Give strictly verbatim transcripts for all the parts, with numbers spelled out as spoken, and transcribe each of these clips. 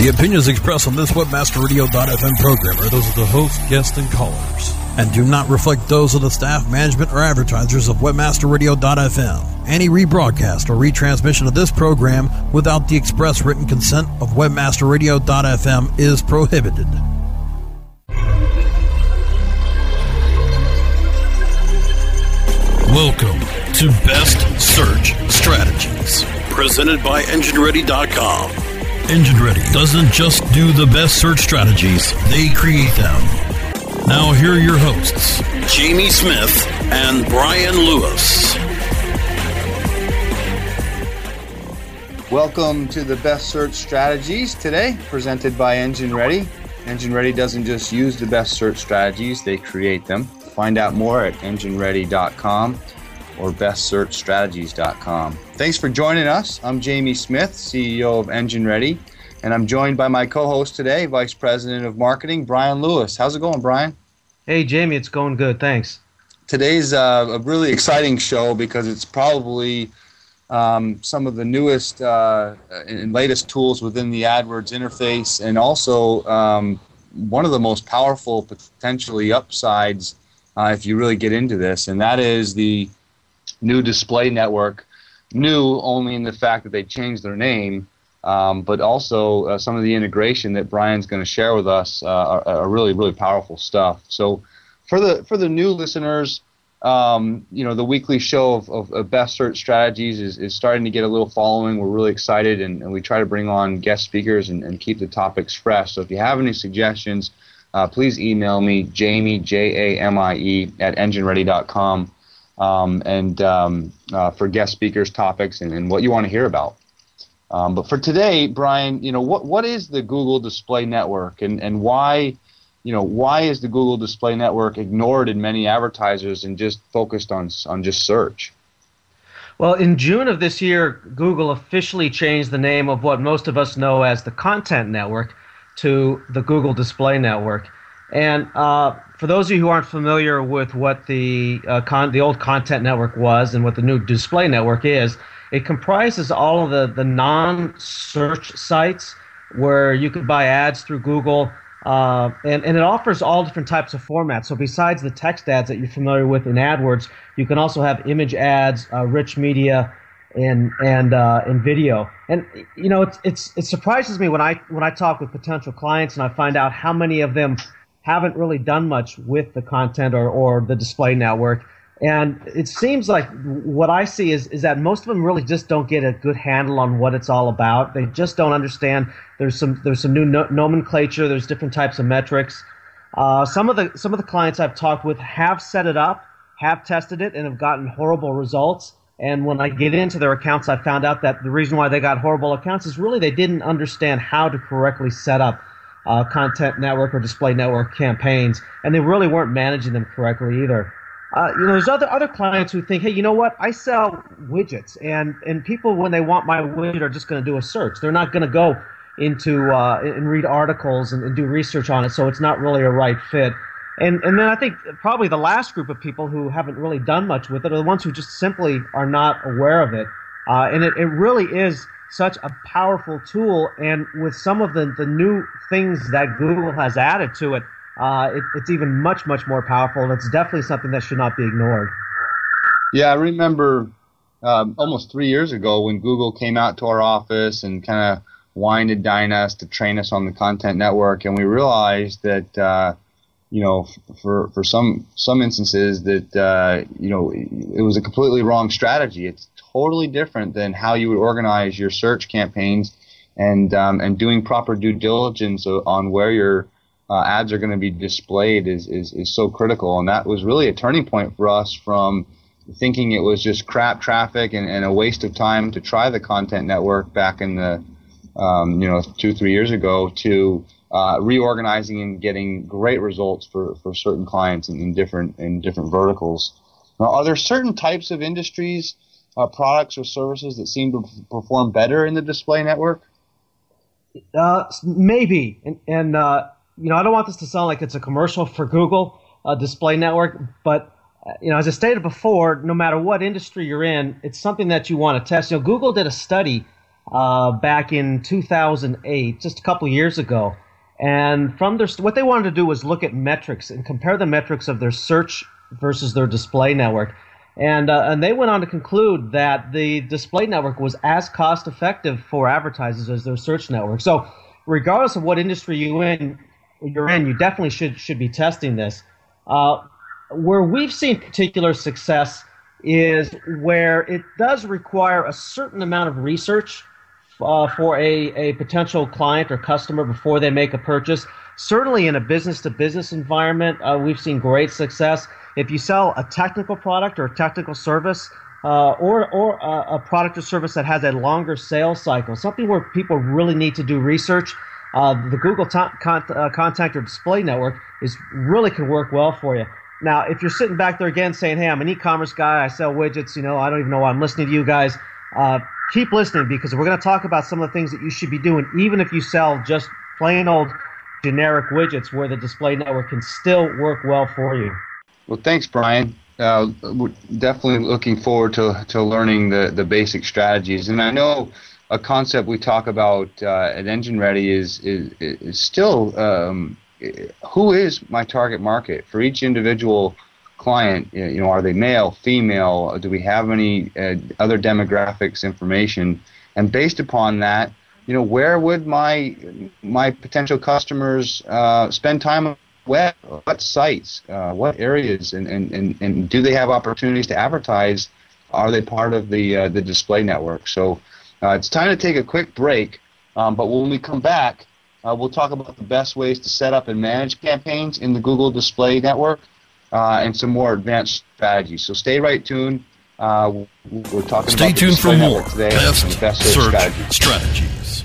The opinions expressed on this Webmaster Radio dot f m program are those of the host, guests, and callers, and do not reflect those of the staff, management, or advertisers of Webmaster Radio dot f m. Any rebroadcast or retransmission of this program without the express written consent of Webmaster Radio dot f m is prohibited. Welcome to Best Search Strategies, presented by Engine Ready dot com. EngineReady doesn't just do the best search strategies, they create them. Now here are your hosts, Jamie Smith and Brian Lewis. Welcome to the Best Search Strategies today, presented by Engine Ready. Engine Ready doesn't just use the best search strategies, they create them. Find out more at Engine Ready dot com or Best Search Strategies dot com. Thanks for joining us. I'm Jamie Smith, C E O of Engine Ready. And I'm joined by my co-host today, Vice President of Marketing, Brian Lewis. How's it going, Brian? Hey, Jamie, it's going good. Thanks. Today's uh, a really exciting show because it's probably um, some of the newest uh, and latest tools within the AdWords interface, and also um, one of the most powerful, potentially, upsides uh, if you really get into this, and that is the new display network. New only in the fact that they changed their name. Um, but also uh, some of the integration that Brian's going to share with us uh, are, are really, really powerful stuff. So for the for the new listeners, um, you know, the weekly show of, of, of Best Search Strategies is, is starting to get a little following. We're really excited, and, and we try to bring on guest speakers and, and keep the topics fresh. So if you have any suggestions, uh, please email me, Jamie, J A M I E, at engine ready dot com, um, and um, uh, for guest speakers, topics, and, and what you want to hear about. Um, but for today, Brian, you know, what what is the Google Display Network, and, and why, you know, why is the Google Display Network ignored in many advertisers and just focused on on just search? Well, in June of this year, Google officially changed the name of what most of us know as the Content Network to the Google Display Network. And uh, for those of you who aren't familiar with what the uh, con- the old Content Network was and what the new Display Network is, it comprises all of the, the non-search sites where you could buy ads through Google, uh, and, and it offers all different types of formats. So besides the text ads that you're familiar with in AdWords, you can also have image ads, uh, rich media, and and uh, and video. And you know, it's it's it surprises me when I when I talk with potential clients and I find out how many of them haven't really done much with the content or, or the display network. And it seems like what I see is, is that most of them really just don't get a good handle on what it's all about. They just don't understand. There's some there's some new no- nomenclature. There's different types of metrics. Uh, some of the some of the clients I've talked with have set it up, have tested it, and have gotten horrible results. And when I get into their accounts, I found out that the reason why they got horrible accounts is really they didn't understand how to correctly set up uh, content network or display network campaigns, and they really weren't managing them correctly either. Uh, you know, there's other other clients who think, hey, you know what? I sell widgets, and, and people, when they want my widget, are just going to do a search. They're not going to go into uh, and read articles and, and do research on it, so it's not really a right fit. And and then I think probably the last group of people who haven't really done much with it are the ones who just simply are not aware of it. Uh, and it, it really is such a powerful tool, and with some of the, the new things that Google has added to it, Uh, it, it's even much, much more powerful, and it's definitely something that should not be ignored. Yeah, I remember um, almost three years ago when Google came out to our office and kind of whined and dined us to train us on the content network, and we realized that, uh, you know, f- for for some some instances that, uh, you know, it was a completely wrong strategy. It's totally different than how you would organize your search campaigns and um, and doing proper due diligence on where you're Uh, ads are going to be displayed is, is is so critical, and that was really a turning point for us from thinking it was just crap traffic and, and a waste of time to try the content network back in the um, you know two three years ago to uh, reorganizing and getting great results for, for certain clients in, in different in different verticals. Now, are there certain types of industries, uh, products, or services that seem to perform better in the display network? Uh, maybe and and. Uh You know, I don't want this to sound like it's a commercial for Google uh, Display Network, but, uh, you know, as I stated before, no matter what industry you're in, it's something that you want to test. You know, Google did a study uh, back in two thousand eight, just a couple years ago. And from their what they wanted to do was look at metrics and compare the metrics of their search versus their display network. And uh, and they went on to conclude that the display network was as cost effective for advertisers as their search network. So regardless of what industry you in, you're in, you definitely should should be testing this. Uh, where we've seen particular success is where it does require a certain amount of research uh, for a, a potential client or customer before they make a purchase. Certainly in a business-to-business environment, uh, we've seen great success. If you sell a technical product or a technical service uh, or, or a, a product or service that has a longer sales cycle, something where people really need to do research, uh, the Google to- con- uh, Contact or Display Network is really can work well for you. Now, if you're sitting back there again saying, hey, I'm an e-commerce guy, I sell widgets, you know, I don't even know why I'm listening to you guys, uh, keep listening, because we're going to talk about some of the things that you should be doing, even if you sell just plain old generic widgets, where the display network can still work well for you. Well, thanks, Brian. Uh, we're definitely looking forward to, to learning the, the basic strategies. And I know a concept we talk about uh, at Engine Ready is, is, is still um, who is my target market for each individual client. You know, are they male, female? Do we have any uh, other demographics information? And based upon that, you know, where would my my potential customers uh, spend time on the web? What sites? Uh, what areas? And, and, and, and do they have opportunities to advertise? Are they part of the uh, the display network? So uh, it's time to take a quick break. Um, but when we come back, uh, we'll talk about the best ways to set up and manage campaigns in the Google Display Network uh, and some more advanced strategies. So stay right tuned. Uh, we're talking Stay about tuned for more best, best search strategies. strategies.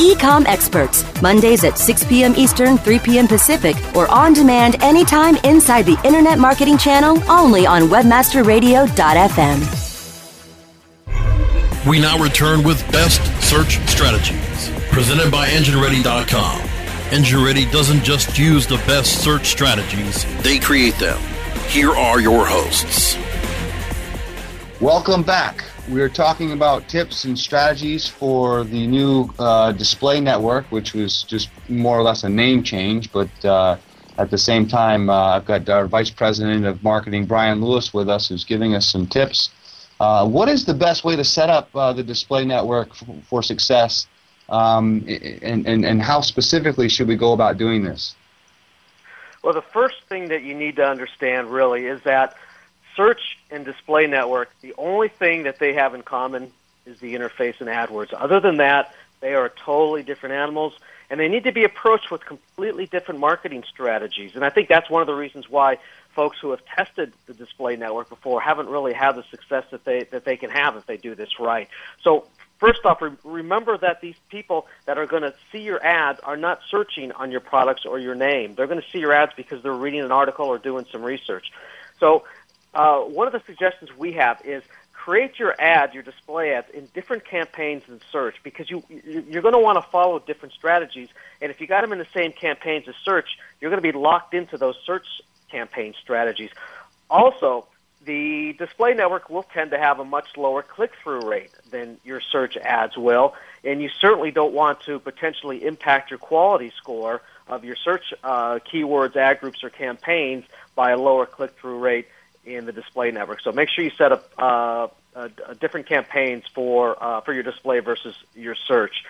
Ecom Experts, Mondays at six p.m. Eastern, three p.m. Pacific, or on demand anytime inside the Internet Marketing Channel, only on Webmaster Radio dot f m. We now return with Best Search Strategies, presented by Engine Ready dot com. EngineReady doesn't just use the best search strategies, they create them. Here are your hosts. Welcome back. We're talking about tips and strategies for the new uh, display network, which was just more or less a name change. But uh, at the same time, uh, I've got our Vice President of Marketing, Brian Lewis, with us, who's giving us some tips. Uh, what is the best way to set up uh, the display network f- for success, um, and, and, and how specifically should we go about doing this? Well, the first thing that you need to understand really is that search and display network, the only thing that they have in common is the interface in AdWords. Other than that, they are totally different animals, and they need to be approached with completely different marketing strategies. And I think that's one of the reasons why folks who have tested the display network before haven't really had the success that they that they can have if they do this right. So first off, re- remember that these people that are going to see your ads are not searching on your products or your name. They're going to see your ads because they're reading an article or doing some research. So uh, one of the suggestions we have is create your ad, your display ads, in different campaigns than search, because you, you're going to want to follow different strategies. And if you got them in the same campaigns as search, you're going to be locked into those search campaign strategies. Also, the display network will tend to have a much lower click-through rate than your search ads will, and you certainly don't want to potentially impact your quality score of your search uh, keywords, ad groups, or campaigns by a lower click-through rate in the display network. So make sure you set up uh, uh, different campaigns for uh, for your display versus your search.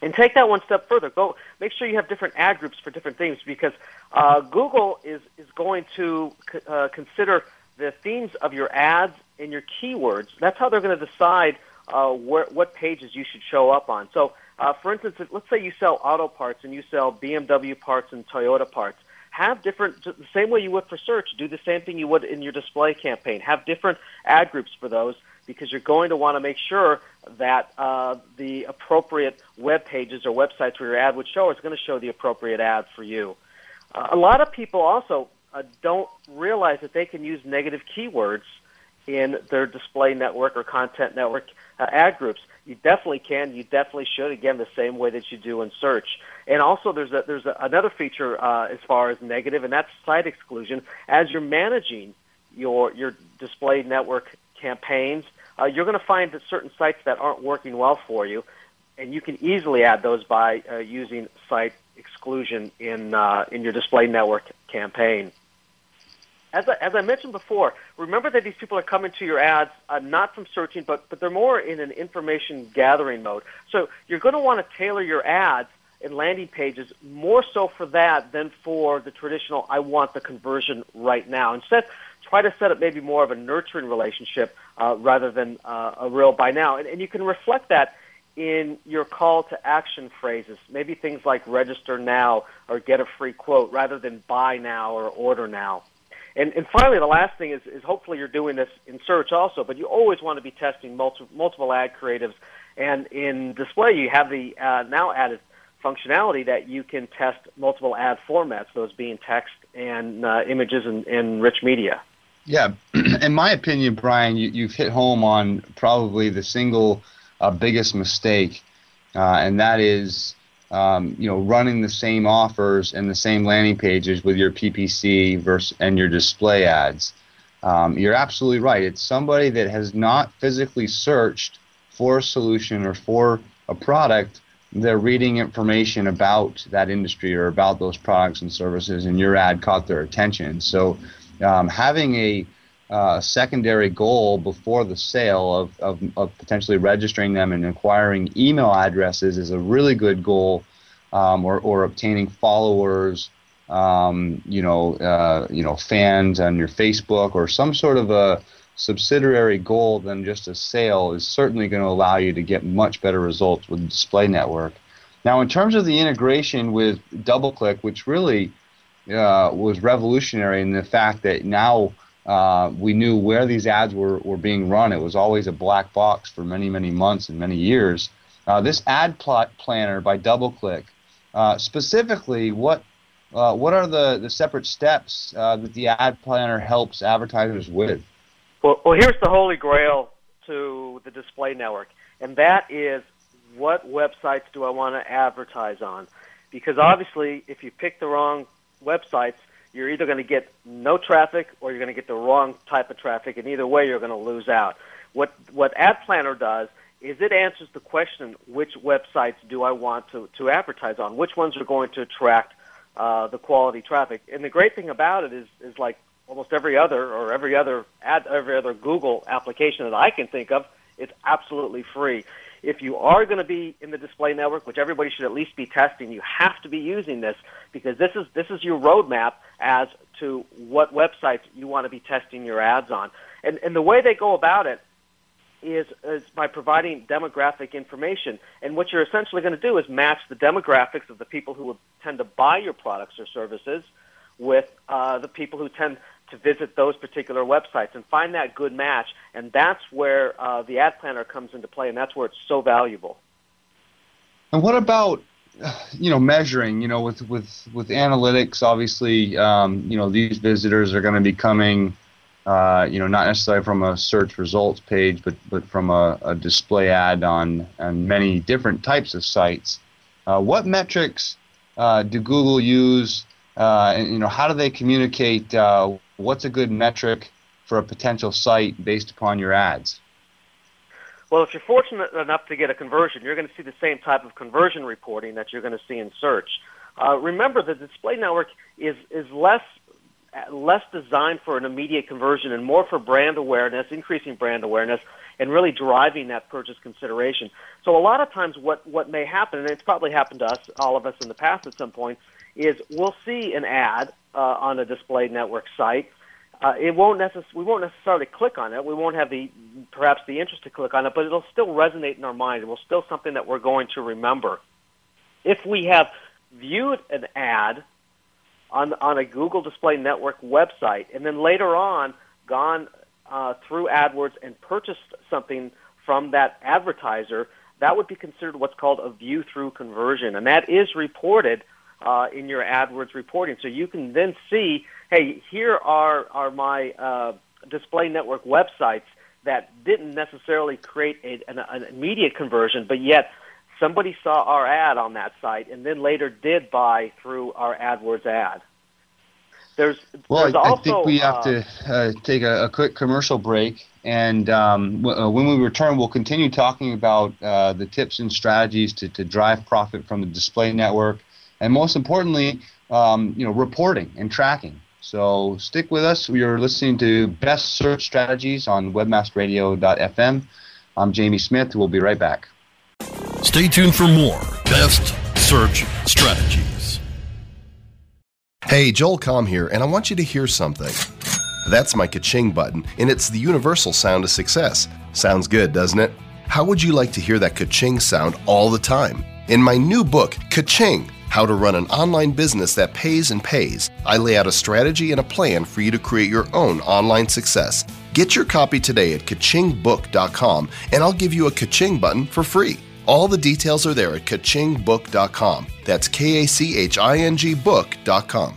And take that one step further. Go make sure you have different ad groups for different things, because uh, Google is, is going to c- uh, consider the themes of your ads and your keywords. That's how they're going to decide uh, wh- what pages you should show up on. So, uh, for instance, if, let's say you sell auto parts and you sell B M W parts and Toyota parts. Have different, the same way you would for search, do the same thing you would in your display campaign. Have different ad groups for those, because you're going to want to make sure that uh, the appropriate web pages or websites where your ad would show is going to show the appropriate ad for you. Uh, a lot of people also uh, don't realize that they can use negative keywords in their display network or content network uh, ad groups. You definitely can. You definitely should. Again, the same way that you do in search. And also, there's a, there's a, another feature uh, as far as negative, and that's site exclusion. As you're managing your your display network campaigns, uh, you're going to find that certain sites that aren't working well for you, and you can easily add those by uh, using site exclusion in uh, in your display network campaign. As I, as I mentioned before, remember that these people are coming to your ads uh, not from searching, but, but they're more in an information gathering mode. So you're going to want to tailor your ads and landing pages more so for that than for the traditional, I want the conversion right now. Instead, try to set up maybe more of a nurturing relationship uh, rather than uh, a real buy now. And, and you can reflect that in your call to action phrases, maybe things like register now or get a free quote rather than buy now or order now. And, and finally, the last thing is, is hopefully you're doing this in search also, but you always want to be testing multi, multiple ad creatives. And in display, you have the uh, now added functionality that you can test multiple ad formats, those being text and uh, images and, and rich media. Yeah. In my opinion, Brian, you, you've hit home on probably the single uh, biggest mistake, uh, and that is Um, you know, running the same offers and the same landing pages with your P P C versus and your display ads. Um, you're absolutely right. It's somebody that has not physically searched for a solution or for a product. They're reading information about that industry or about those products and services, and your ad caught their attention. So um, having a uh, secondary goal before the sale of, of, of potentially registering them and acquiring email addresses is a really good goal, um, or, or obtaining followers, um, you know, uh, you know, fans on your Facebook or some sort of a subsidiary goal than just a sale is certainly going to allow you to get much better results with the display network. Now, in terms of the integration with DoubleClick, which really uh, was revolutionary in the fact that now Uh, we knew where these ads were, were being run. It was always a black box for many, many months and many years. Uh, this ad plot planner by DoubleClick, uh, specifically, what uh, what are the, the separate steps uh, that the ad planner helps advertisers with? Well, well, here's the holy grail to the display network, and that is, what websites do I want to advertise on? Because obviously, if you pick the wrong websites, you're either going to get no traffic or you're going to get the wrong type of traffic, and either way you're going to lose out. What what Ad Planner does is it answers the question, which websites do I want to, to advertise on? Which ones are going to attract uh, the quality traffic? And the great thing about it is, is like almost every other or every other ad, every other Google application that I can think of, it's absolutely free. if you are going to be in the display network, which everybody should at least be testing, you have to be using this because this is this is your roadmap as to what websites you want to be testing your ads on. And, and the way they go about it is, is by providing demographic information. And what you're essentially going to do is match the demographics of the people who will tend to buy your products or services with uh, the people who tend to visit those particular websites and find that good match. And that's where uh, the ad planner comes into play, and that's where it's so valuable. And what about, you know, measuring, you know, with, with, with analytics, obviously, um, you know, these visitors are going to be coming, uh, you know, not necessarily from a search results page, but, but from a, a display ad on, on many different types of sites. Uh, what metrics uh, do Google use, uh, and, you know, how do they communicate uh, what's a good metric for a potential site based upon your ads? Well, if you're fortunate enough to get a conversion, you're going to see the same type of conversion reporting that you're going to see in search. Uh, remember, the display network is, is less, less designed for an immediate conversion and more for brand awareness, increasing brand awareness, and really driving that purchase consideration. So a lot of times what, what may happen, and it's probably happened to us, all of us in the past at some point, is we'll see an ad uh, on a display network site. Uh, it won't necess- we won't necessarily click on it. We won't have the perhaps the interest to click on it, but it'll still resonate in our mind. It will still something that we're going to remember. If we have viewed an ad on on a Google Display Network website and then later on gone uh, through AdWords and purchased something from that advertiser, that would be considered what's called a view-through conversion, and that is reported Uh, in your AdWords reporting. So you can then see, hey, here are, are my uh, display network websites that didn't necessarily create a, an, an immediate conversion, but yet somebody saw our ad on that site and then later did buy through our AdWords ad. There's, well, there's I, also, I think we have uh, to uh, take a, a quick commercial break, and um, w uh, when we return, we'll continue talking about uh, the tips and strategies to, to drive profit from the display network, and most importantly, um, you know, reporting and tracking. So stick with us. You're listening to Best Search Strategies on Webmaster Radio dot F M. I'm Jamie Smith. We'll be right back. Stay tuned for more Best Search Strategies. Hey, Joel Com here, and I want you to hear something. That's my ka-ching button, and it's the universal sound of success. Sounds good, doesn't it? How would you like to hear that ka-ching sound all the time? In my new book, Ka-ching! How to Run an Online Business That Pays and Pays, I lay out a strategy and a plan for you to create your own online success. Get your copy today at ka ching book dot com, and I'll give you a ka-ching button for free. All the details are there at ka ching book dot com. That's K A C H I N G book dot com.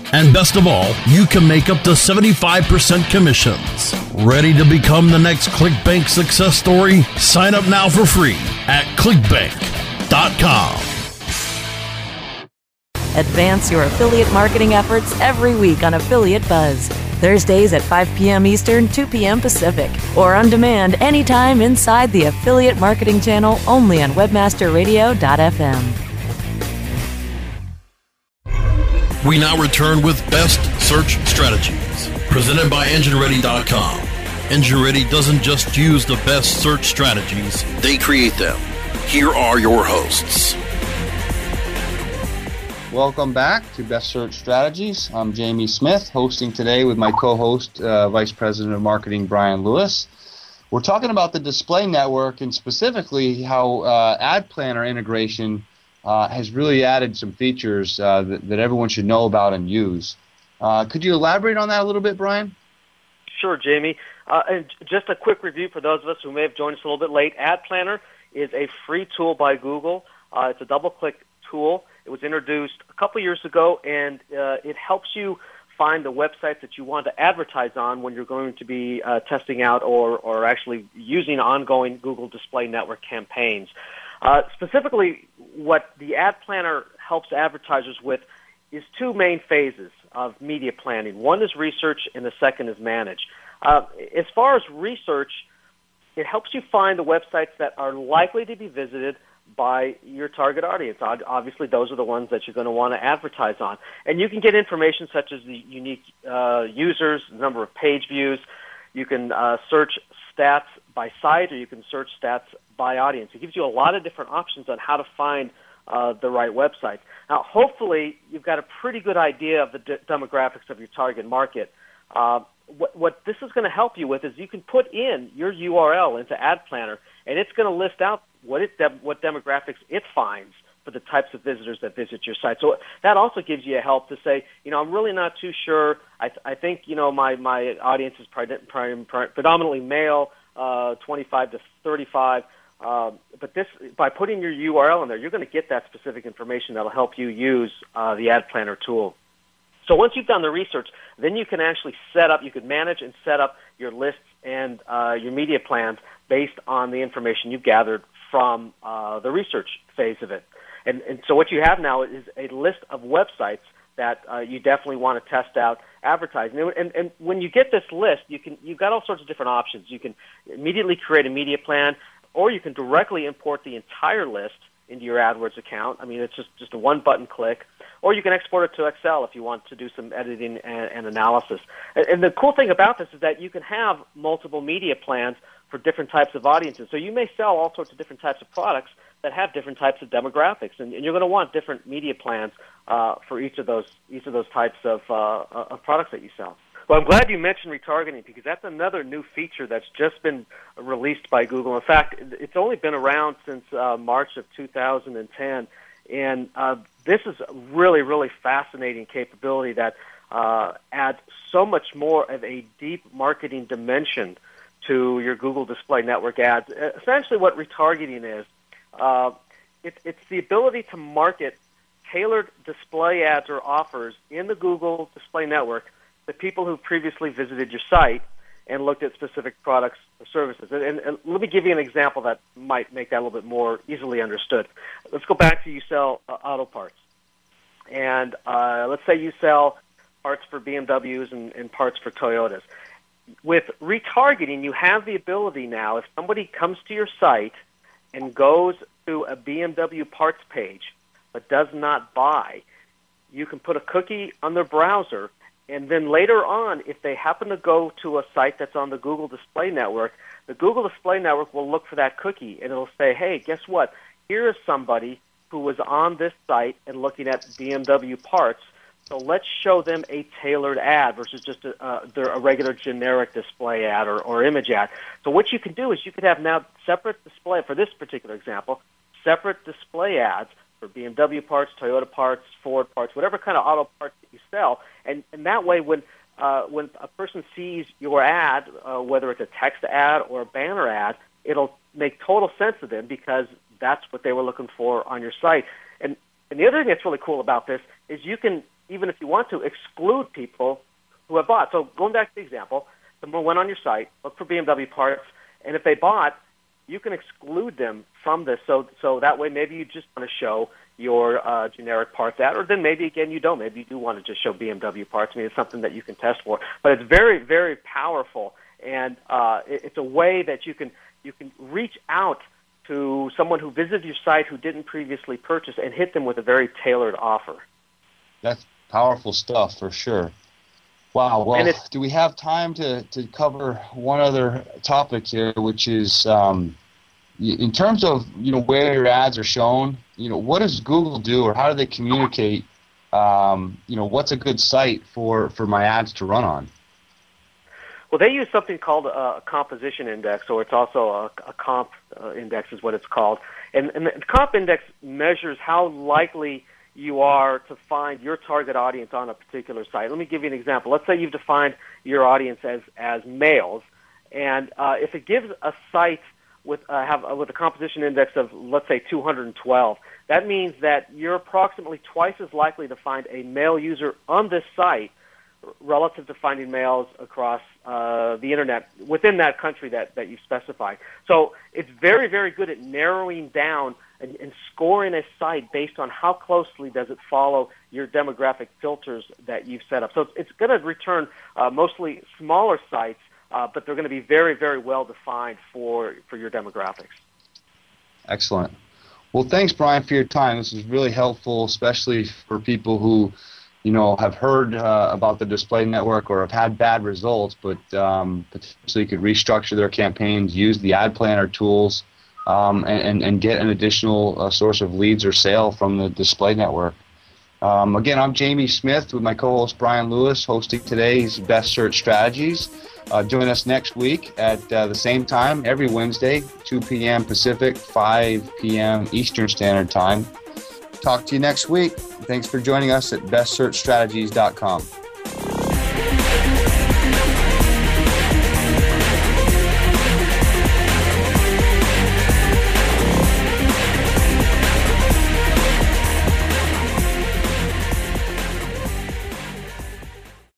And best of all, you can make up to seventy-five percent commissions. Ready to become the next ClickBank success story? Sign up now for free at click bank dot com. Advance your affiliate marketing efforts every week on Affiliate Buzz. Thursdays at five P M Eastern, two P M Pacific, or on demand anytime inside the Affiliate Marketing Channel only on Webmaster Radio dot F M. We now return with Best Search Strategies, presented by engine ready dot com. EngineReady doesn't just use the best search strategies, they create them. Here are your hosts. Welcome back to Best Search Strategies. I'm Jamie Smith, hosting today with my co-host, uh, Vice President of Marketing, Brian Lewis. We're talking about the display network and specifically how uh, Ad Planner integration uh, has really added some features uh, that, that everyone should know about and use. Uh, could you elaborate on that a little bit, Brian? Sure, Jamie. Uh, and just a quick review for those of us who may have joined us a little bit late. Ad Planner is a free tool by Google. Uh, it's a DoubleClick tool. It was introduced a couple years ago, and uh, it helps you find the websites that you want to advertise on when you're going to be uh, testing out or, or actually using ongoing Google Display Network campaigns. Uh, specifically, what the Ad Planner helps advertisers with is two main phases of media planning. One is research, and the second is manage. Uh, as far as research, it helps you find the websites that are likely to be visited by your target audience. Obviously, those are the ones that you're going to want to advertise on. And you can get information such as the unique uh, users, number of page views. You can uh, search stats by site, or you can search stats by audience. It gives you a lot of different options on how to find uh, the right website. Now, hopefully, you've got a pretty good idea of the de- demographics of your target market. Uh, what, what this is going to help you with is you can put in your U R L into Ad Planner, and it's going to list out what it de- what demographics it finds for the types of visitors that visit your site. So that also gives you a help to say, you know, I'm really not too sure. I, th- I think, you know, my, my audience is pre- pre- pre- predominantly male, uh, twenty-five to thirty-five. Uh, but this, by putting your U R L in there, you're going to get that specific information that will help you use uh, the Ad Planner tool. So once you've done the research, then you can actually set up, you can manage and set up your lists and uh, your media plans based on the information you gathered from uh, the research phase of it. And, and so what you have now is a list of websites that uh, you definitely want to test out advertising. And, and, and when you get this list, you can, you've got all sorts of different options. You can immediately create a media plan, or you can directly import the entire list into your AdWords account. I mean, it's just, just a one-button click. Or you can export it to Excel if you want to do some editing and, and analysis. And, and the cool thing about this is that you can have multiple media plans for different types of audiences. So you may sell all sorts of different types of products that have different types of demographics, and, and you're going to want different media plans uh, for each of those each of those types of, uh, of products that you sell. Well, I'm glad you mentioned retargeting, because that's another new feature that's just been released by Google. In fact, it's only been around since uh, March of two thousand ten, and uh, this is a really, really fascinating capability that uh, adds so much more of a deep marketing dimension to your Google Display Network ads. Essentially what retargeting is, uh, it, it's the ability to market tailored display ads or offers in the Google Display Network to people who previously visited your site and looked at specific products or services. And, and, and let me give you an example that might make that a little bit more easily understood. Let's go back to you sell uh, auto parts. And uh, let's say you sell parts for B M Ws and, and parts for Toyotas. With retargeting, you have the ability now, if somebody comes to your site and goes to a B M W parts page but does not buy, you can put a cookie on their browser, and then later on, if they happen to go to a site that's on the Google Display Network, the Google Display Network will look for that cookie, and it'll say, hey, guess what? Here is somebody who was on this site and looking at B M W parts. So let's show them a tailored ad versus just a, uh, a regular generic display ad or, or image ad. So what you can do is you could have now separate display, for this particular example, separate display ads for B M W parts, Toyota parts, Ford parts, whatever kind of auto parts that you sell. And, and that way when, uh, when a person sees your ad, uh, whether it's a text ad or a banner ad, it'll make total sense to them because that's what they were looking for on your site. And, and the other thing that's really cool about this is you can, even if you want to, exclude people who have bought. So going back to the example, someone went on your site, looked for B M W parts, and if they bought, you can exclude them from this. So so that way maybe you just want to show your uh, generic parts ad, or then maybe, again, you don't. Maybe you do want to just show B M W parts. I mean, it's something that you can test for. But it's very, very powerful, and uh, it, it's a way that you can you can reach out to someone who visited your site who didn't previously purchase and hit them with a very tailored offer. That's powerful stuff for sure. Wow. Well, do we have time to, to cover one other topic here, which is um, in terms of, you know, where your ads are shown, you know, what does Google do or how do they communicate um, you know, what's a good site for, for my ads to run on? Well, they use something called a composition index, or it's also a, a comp uh, index is what it's called. And, and the comp index measures how likely you are to find your target audience on a particular site. Let me give you an example. Let's say you've defined your audience as, as males, and uh, if it gives a site with, uh, have, uh, with a composition index of, let's say, two hundred twelve, that means that you're approximately twice as likely to find a male user on this site relative to finding males across uh, the internet within that country that, that you've specified. So it's very, very good at narrowing down and, and scoring a site based on how closely does it follow your demographic filters that you've set up. So it's, it's going to return uh, mostly smaller sites, uh, but they're going to be very, very well defined for, for your demographics. Excellent. Well, thanks, Brian, for your time. This is really helpful, especially for people who you know, have heard uh, about the display network or have had bad results, but um, potentially could restructure their campaigns, use the ad planner tools, um, and, and get an additional uh, source of leads or sale from the display network. Um, again, I'm Jamie Smith with my co-host Brian Lewis, hosting today's Best Search Strategies. Uh, join us next week at uh, the same time, every Wednesday, two p m Pacific, five p m Eastern Standard Time. Talk to you next week. Thanks for joining us at best search strategies dot com.